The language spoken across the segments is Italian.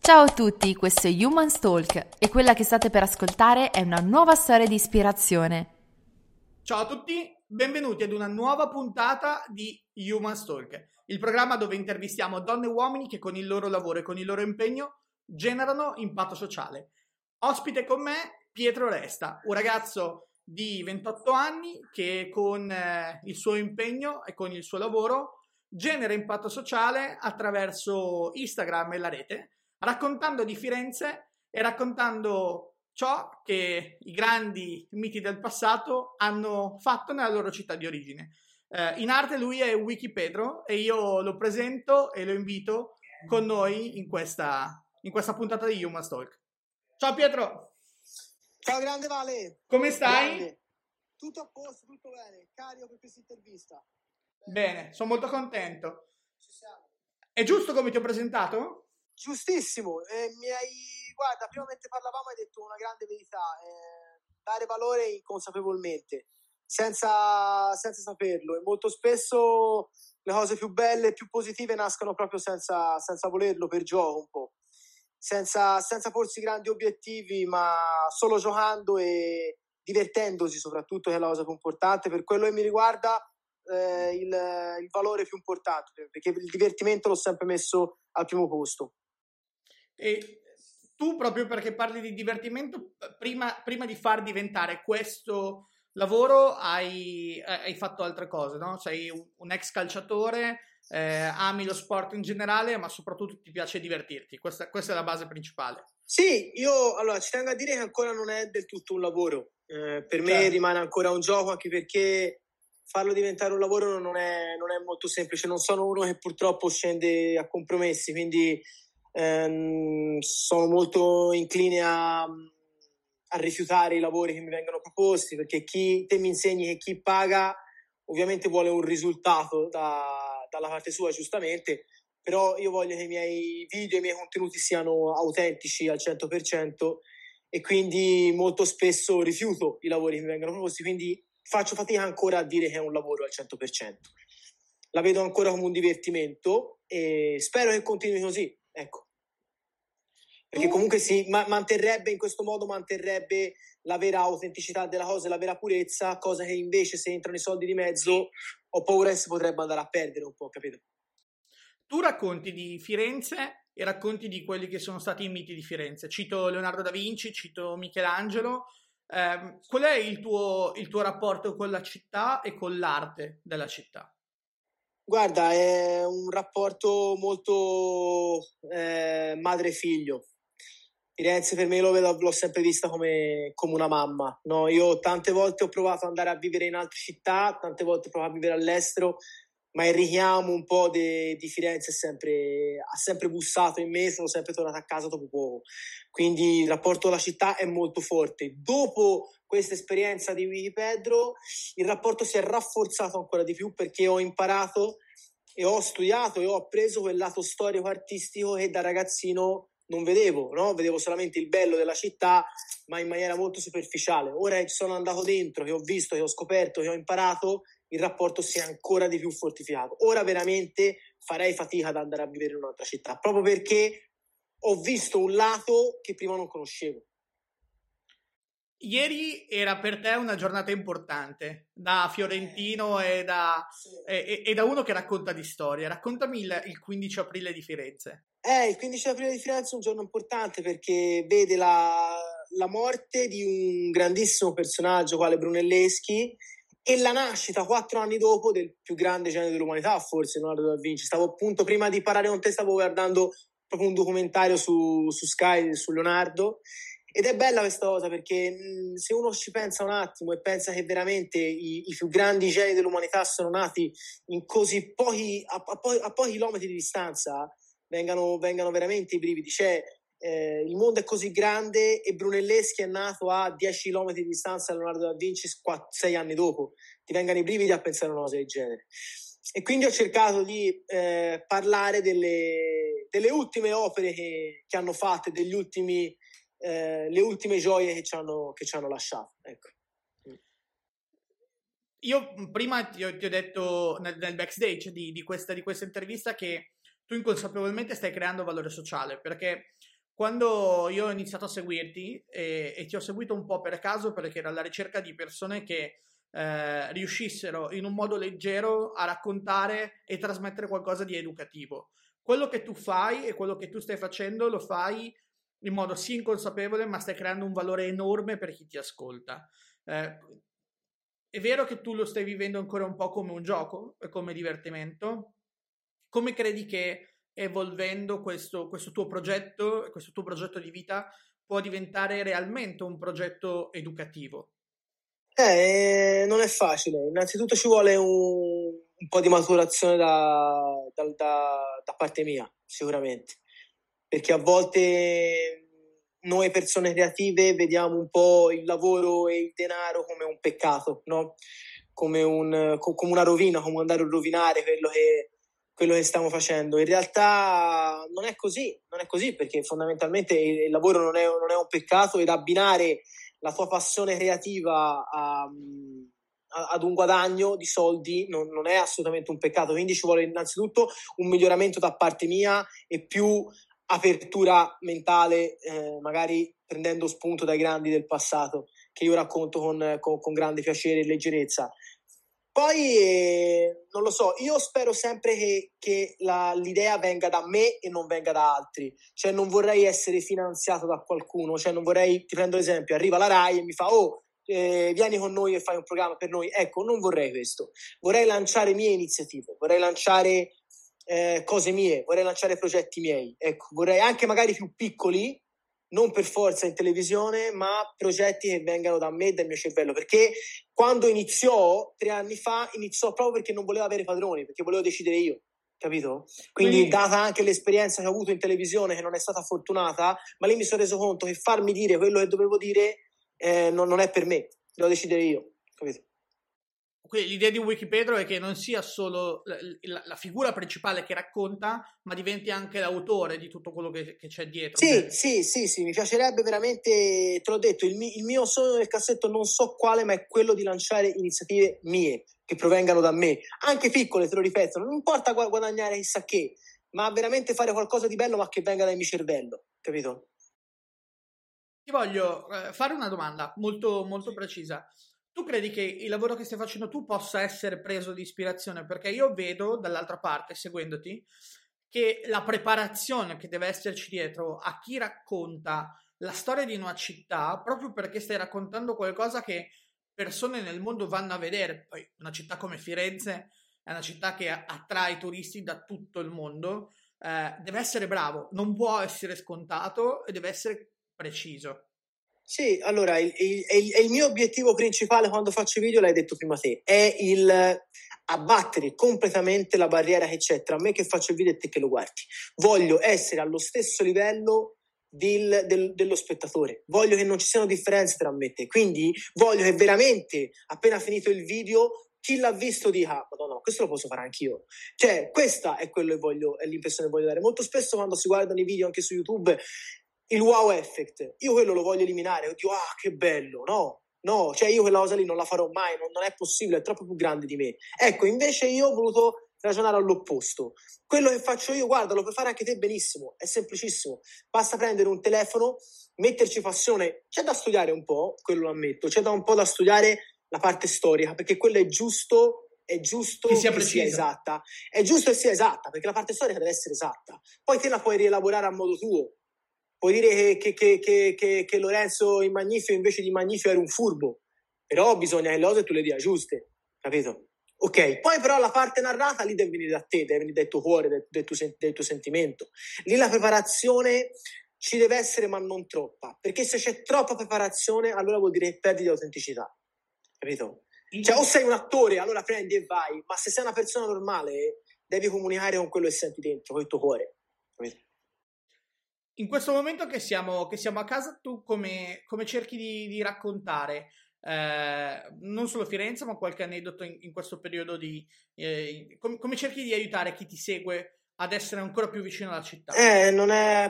Ciao a tutti, questo è Human Stalk e quella che state per ascoltare è una nuova storia di ispirazione. Ciao a tutti, benvenuti ad una nuova puntata di Human Stalk, il programma dove intervistiamo donne e uomini che con il loro lavoro e con il loro impegno generano impatto sociale. Ospite con me Pietro Resta, un ragazzo di 28 anni che con il suo impegno e con il suo lavoro genera impatto sociale attraverso Instagram e la rete, raccontando di Firenze e raccontando ciò che i grandi miti del passato hanno fatto nella loro città di origine. In arte lui è WikiPedro e io lo presento e lo invito con noi in questa puntata di Human Talk. Ciao Pietro! Ciao grande Vale! Come stai? Grande. Tutto a posto, tutto bene, carico per questa intervista. Bene, sono molto contento. Ci siamo. È giusto come ti ho presentato? Giustissimo, guarda, prima mentre parlavamo hai detto una grande verità, dare valore inconsapevolmente, senza saperlo, e molto spesso le cose più belle e più positive nascono proprio senza volerlo, per gioco un po', senza porsi grandi obiettivi, ma solo giocando e divertendosi soprattutto, che è la cosa più importante. Per quello che mi riguarda il valore più importante, perché il divertimento l'ho sempre messo al primo posto. E tu, proprio perché parli di divertimento, prima di far diventare questo lavoro hai fatto altre cose, no? Sei un ex calciatore, ami lo sport in generale, ma soprattutto ti piace divertirti. Questa è la base principale. Sì, io allora ci tengo a dire che ancora non è del tutto un lavoro, per certo. Me rimane ancora un gioco, anche perché farlo diventare un lavoro non è molto semplice. Non sono uno che purtroppo scende a compromessi, quindi sono molto incline a rifiutare i lavori che mi vengono proposti, perché te mi insegni che chi paga ovviamente vuole un risultato dalla parte sua, giustamente, però io voglio che i miei video e i miei contenuti siano autentici al 100%, e quindi molto spesso rifiuto i lavori che mi vengono proposti, quindi faccio fatica ancora a dire che è un lavoro al 100%. La vedo ancora come un divertimento e spero che continui così, ecco. Perché comunque manterrebbe in questo modo la vera autenticità della cosa, la vera purezza, cosa che invece, se entrano i soldi di mezzo, ho paura che si potrebbe andare a perdere un po', capito? Tu racconti di Firenze e racconti di quelli che sono stati i miti di Firenze. Cito Leonardo da Vinci, cito Michelangelo. Qual è il tuo rapporto con la città e con l'arte della città? Guarda, è un rapporto molto madre-figlio. Firenze per me l'ho sempre vista come una mamma, no? Io tante volte ho provato ad andare a vivere in altre città, tante volte ho provato a vivere all'estero, ma il richiamo un po' di Firenze ha sempre bussato in me, sono sempre tornato a casa dopo poco. Quindi il rapporto alla città è molto forte. Dopo questa esperienza di WikiPedro il rapporto si è rafforzato ancora di più, perché ho imparato e ho studiato e ho appreso quel lato storico-artistico che da ragazzino non vedevo, no? Vedevo solamente il bello della città, ma in maniera molto superficiale. Ora ci sono andato dentro, che ho visto, che ho scoperto, che ho imparato, il rapporto si è ancora di più fortificato. Ora veramente farei fatica ad andare a vivere in un'altra città, proprio perché ho visto un lato che prima non conoscevo. Ieri era per te una giornata importante, da fiorentino e da uno che racconta di storia. Raccontami il 15 aprile di Firenze. Il 15 aprile di Firenze è un giorno importante, perché vede la morte di un grandissimo personaggio quale Brunelleschi e la nascita 4 anni dopo del più grande genio dell'umanità, forse Leonardo da Vinci. Stavo appunto, prima di parlare con te, stavo guardando proprio un documentario su Sky su Leonardo, ed è bella questa cosa, perché se uno ci pensa un attimo e pensa che veramente i più grandi geni dell'umanità sono nati in così pochi, a pochi chilometri di distanza, vengano veramente i brividi. Cioè, il mondo è così grande, e Brunelleschi è nato a 10 km di distanza da Leonardo da Vinci 6 anni dopo. Ti vengano i brividi a pensare a una cosa del genere. E quindi ho cercato di parlare delle ultime opere che hanno fatto, le ultime gioie che ci hanno lasciato, ecco. Io prima ti ho detto nel backstage di questa intervista che tu inconsapevolmente stai creando valore sociale, perché quando io ho iniziato a seguirti e ti ho seguito un po' per caso, perché era alla ricerca di persone che riuscissero in un modo leggero a raccontare e trasmettere qualcosa di educativo. Quello che tu fai e quello che tu stai facendo lo fai in modo sì inconsapevole, ma stai creando un valore enorme per chi ti ascolta. È vero che tu lo stai vivendo ancora un po' come un gioco e come divertimento. Come credi che evolvendo questo tuo progetto di vita può diventare realmente un progetto educativo? Non è facile. Innanzitutto ci vuole un po' di maturazione da parte mia, sicuramente, perché a volte noi persone creative vediamo un po' il lavoro e il denaro come un peccato, no? Come una rovina, come andare a rovinare quello che stiamo facendo. In realtà non è così, perché fondamentalmente il lavoro non è un peccato, ed abbinare la tua passione creativa ad un guadagno di soldi non è assolutamente un peccato. Quindi ci vuole innanzitutto un miglioramento da parte mia e più apertura mentale, magari prendendo spunto dai grandi del passato, che io racconto con grande piacere e leggerezza. Poi non lo so, io spero sempre che l'idea venga da me e non venga da altri. Cioè, non vorrei essere finanziato da qualcuno, cioè non vorrei, ti prendo l'esempio, arriva la Rai e mi fa vieni con noi e fai un programma per noi. Ecco, non vorrei questo. Vorrei lanciare mie iniziative, vorrei lanciare cose mie, vorrei lanciare progetti miei, ecco, vorrei anche magari più piccoli, non per forza in televisione, ma progetti che vengano da me e dal mio cervello, perché quando iniziò 3 anni fa, iniziò proprio perché non volevo avere padroni, perché volevo decidere io, capito? Quindi data anche l'esperienza che ho avuto in televisione, che non è stata fortunata, ma lì mi sono reso conto che farmi dire quello che dovevo dire non è per me, devo decidere io, capito? Quindi l'idea di WikiPedro è che non sia solo la figura principale che racconta, ma diventi anche l'autore di tutto quello che c'è dietro. Sì, mi piacerebbe veramente, te l'ho detto, il mio sogno nel cassetto non so quale, ma è quello di lanciare iniziative mie, che provengano da me, anche piccole, te lo ripeto, non importa guadagnare chissà che, ma veramente fare qualcosa di bello, ma che venga dal mio cervello, capito? Ti voglio fare una domanda molto, molto precisa. Tu credi che il lavoro che stai facendo tu possa essere preso di ispirazione? Perché io vedo dall'altra parte, seguendoti, che la preparazione che deve esserci dietro a chi racconta la storia di una città, proprio perché stai raccontando qualcosa che persone nel mondo vanno a vedere. Poi una città come Firenze è una città che attrae turisti da tutto il mondo, deve essere bravo, non può essere scontato e deve essere preciso. Sì, allora, il mio obiettivo principale quando faccio video, l'hai detto prima te, è il abbattere completamente la barriera che c'è tra me che faccio il video e te che lo guardi. Voglio essere allo stesso livello dello spettatore, voglio che non ci siano differenze tra me e te, quindi voglio che veramente, appena finito il video, chi l'ha visto dica: Madonna, questo lo posso fare anch'io. Cioè, questa è quello che è l'impressione che voglio dare. Molto spesso quando si guardano i video anche su YouTube, il wow effect, io quello lo voglio eliminare. Oddio, che bello, no, cioè io quella cosa lì non la farò mai, non è possibile, è troppo più grande di me. Ecco, invece io ho voluto ragionare all'opposto. Quello che faccio io, guarda, lo puoi fare anche te benissimo, è semplicissimo, basta prendere un telefono, metterci passione. C'è da studiare un po', quello lo ammetto, c'è da un po' da studiare la parte storica, perché quello è giusto che sia esatta, è giusto che sia esatta, perché la parte storica deve essere esatta, poi te la puoi rielaborare a modo tuo. Puoi dire che Lorenzo il Magnifico invece di Magnifico era un furbo, però bisogna che le cose tu le dia giuste, capito? Ok, poi però la parte narrata lì deve venire da te, deve venire dal tuo cuore, del tuo sentimento. Lì la preparazione ci deve essere, ma non troppa, perché se c'è troppa preparazione allora vuol dire che perdi di autenticità, capito? Cioè, o sei un attore, allora prendi e vai, ma se sei una persona normale devi comunicare con quello che senti dentro, con il tuo cuore. capito? In questo momento che siamo a casa, tu come cerchi di raccontare non solo Firenze, ma qualche aneddoto in questo periodo come cerchi di aiutare chi ti segue ad essere ancora più vicino alla città?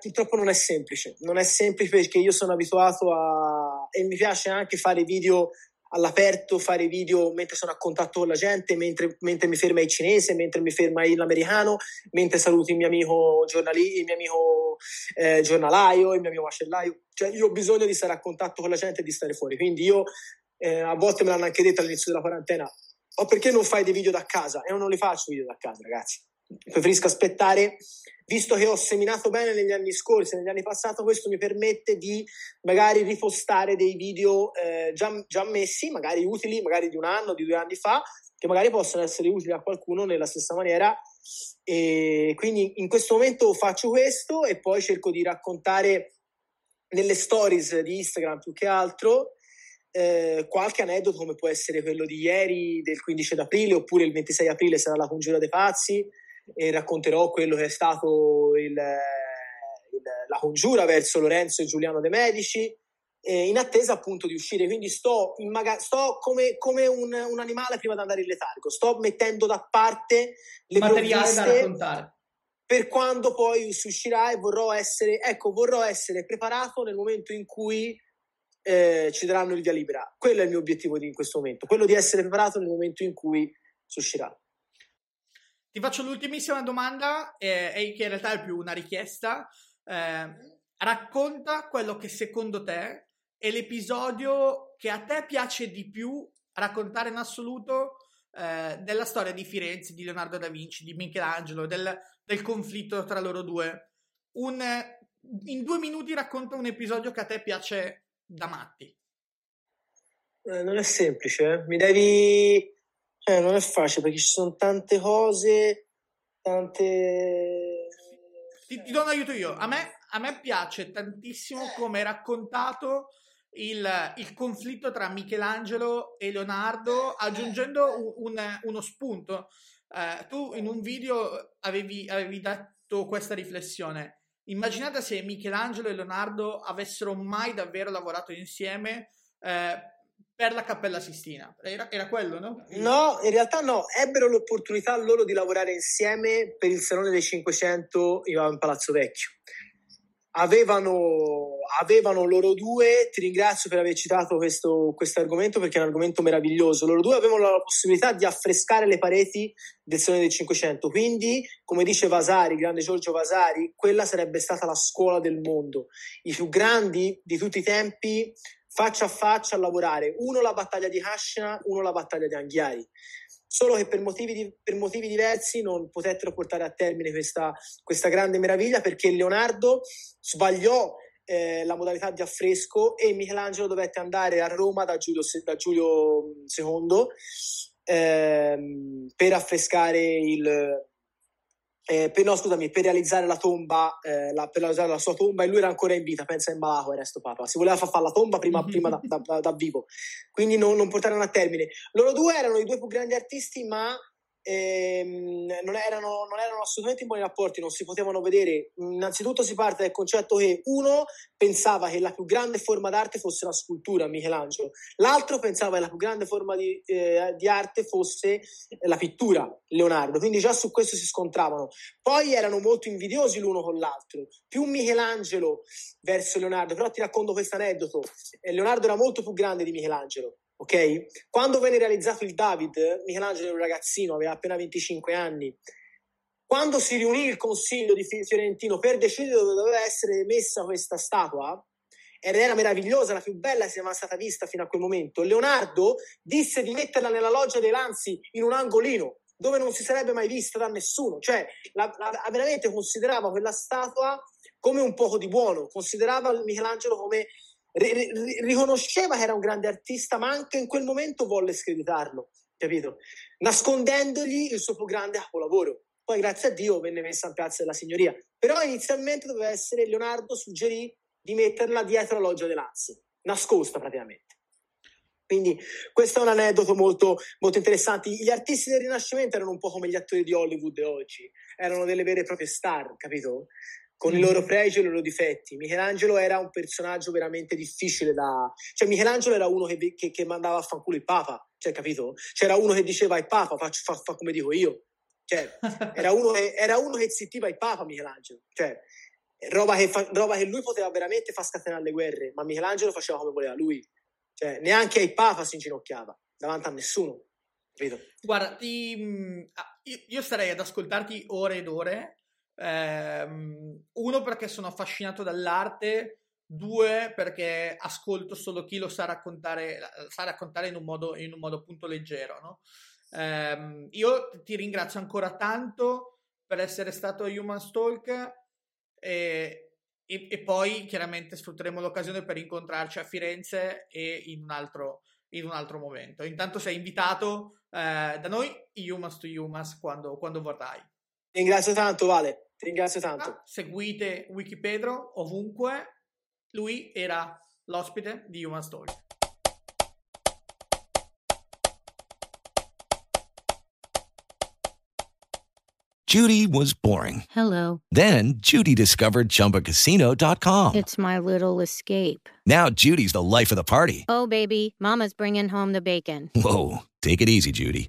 Purtroppo non è semplice. Non è semplice perché io sono abituato e mi piace anche fare video all'aperto, fare video mentre sono a contatto con la gente, mentre mi ferma il cinese, mentre mi ferma l'americano, mentre saluto il mio amico giornalaio, il mio amico macellaio. Cioè io ho bisogno di stare a contatto con la gente e di stare fuori. Quindi io, a volte me l'hanno anche detto all'inizio della quarantena, perché non fai dei video da casa? Io non li faccio video da casa, ragazzi. Preferisco aspettare, visto che ho seminato bene negli anni scorsi, negli anni passati, questo mi permette di magari ripostare dei video già messi, magari utili, magari di un anno, di 2 anni fa, che magari possono essere utili a qualcuno nella stessa maniera. E quindi in questo momento faccio questo e poi cerco di raccontare nelle stories di Instagram, più che altro, qualche aneddoto, come può essere quello di ieri, del 15 aprile, oppure il 26 aprile sarà la congiura dei pazzi, e racconterò quello che è stato la congiura verso Lorenzo e Giuliano de' Medici, in attesa appunto di uscire. Quindi sto come un animale prima di andare in letargo, sto mettendo da parte le materiale da raccontare per quando poi si uscirà, e vorrò essere preparato nel momento in cui ci daranno il via libera. Quello è il mio obiettivo in questo momento, quello di essere preparato nel momento in cui si uscirà. Ti faccio l'ultimissima domanda, che in realtà è più una richiesta. Racconta quello che secondo te è l'episodio che a te piace di più raccontare in assoluto, della storia di Firenze, di Leonardo da Vinci, di Michelangelo, del conflitto tra loro due. In 2 minuti racconta un episodio che a te piace da matti. Non è semplice, eh? Mi devi... non è facile perché ci sono tante cose, tante... Ti do un aiuto io. A me piace tantissimo come è raccontato il conflitto tra Michelangelo e Leonardo, aggiungendo uno spunto. Tu in un video avevi detto questa riflessione. Immaginate se Michelangelo e Leonardo avessero mai davvero lavorato insieme, per la Cappella Sistina. Era quello, no? No, in realtà no. Ebbero l'opportunità loro di lavorare insieme per il Salone dei Cinquecento in Palazzo Vecchio. Avevano loro due, ti ringrazio per aver citato questo argomento perché è un argomento meraviglioso, loro due avevano la possibilità di affrescare le pareti del Salone dei Cinquecento, quindi come dice Vasari, grande Giorgio Vasari, quella sarebbe stata la scuola del mondo, i più grandi di tutti i tempi faccia a faccia a lavorare, uno la battaglia di Cascina, uno la battaglia di Anghiari, solo che per motivi diversi non potettero portare a termine questa grande meraviglia perché Leonardo sbagliò la modalità di affresco e Michelangelo dovette andare a Roma da Giulio II per affrescare per realizzare la tomba, per realizzare la sua tomba, e lui era ancora in vita, pensa in malato era sto papa, si voleva far fare la tomba prima da vivo, quindi non portarono a termine. Loro due erano i due più grandi artisti, ma non erano assolutamente in buoni rapporti, non si potevano vedere. Innanzitutto si parte dal concetto che uno pensava che la più grande forma d'arte fosse la scultura, Michelangelo, l'altro pensava che la più grande forma di arte fosse la pittura, Leonardo, quindi già su questo si scontravano. Poi erano molto invidiosi l'uno con l'altro, più Michelangelo verso Leonardo, però ti racconto questo aneddoto. Leonardo era molto più grande di Michelangelo, ok? Quando venne realizzato il David, Michelangelo era un ragazzino, aveva appena 25 anni. Quando si riunì il consiglio di fiorentino per decidere dove doveva essere messa questa statua, ed era meravigliosa, la più bella che sia mai stata vista fino a quel momento, Leonardo disse di metterla nella loggia dei Lanzi, in un angolino dove non si sarebbe mai vista da nessuno. Cioè veramente considerava quella statua come un poco di buono, considerava Michelangelo come... riconosceva che era un grande artista, ma anche in quel momento volle screditarlo, capito? Nascondendogli il suo più grande capolavoro. Poi grazie a Dio venne messa in Piazza della Signoria, però inizialmente doveva essere... Leonardo suggerì di metterla dietro la loggia dei Lanzi, nascosta praticamente. Quindi questo è un aneddoto molto, molto interessante. Gli artisti del Rinascimento erano un po' come gli attori di Hollywood oggi, erano delle vere e proprie star, capito? Con i loro pregi e i loro difetti. Michelangelo era un personaggio veramente difficile da... Cioè Michelangelo era uno che mandava a fanculo il Papa, cioè, capito? C'era uno che diceva il Papa, fa come dico io. Cioè, era uno che zittiva il Papa, Michelangelo. Cioè, roba che lui poteva veramente far scatenare le guerre, ma Michelangelo faceva come voleva lui. Cioè, neanche il Papa si inginocchiava davanti a nessuno, capito? Guarda, io starei ad ascoltarti ore ed ore. Uno perché sono affascinato dall'arte, due perché ascolto solo chi lo sa raccontare in un modo appunto leggero, no? Io ti ringrazio ancora tanto per essere stato a Human Stalk e poi chiaramente sfrutteremo l'occasione per incontrarci a Firenze e in un altro momento. Intanto sei invitato da noi Humans to Humans quando vorrai. Ti ringrazio tanto, Vale, ti ringrazio tanto. Seguite WikiPedro ovunque, lui era l'ospite di Human Story. Judy was boring. Hello. Then Judy discovered chumbacasino.com. It's my little escape. Now Judy's the life of the party. Oh, baby, mama's bringing home the bacon. Whoa, take it easy, Judy.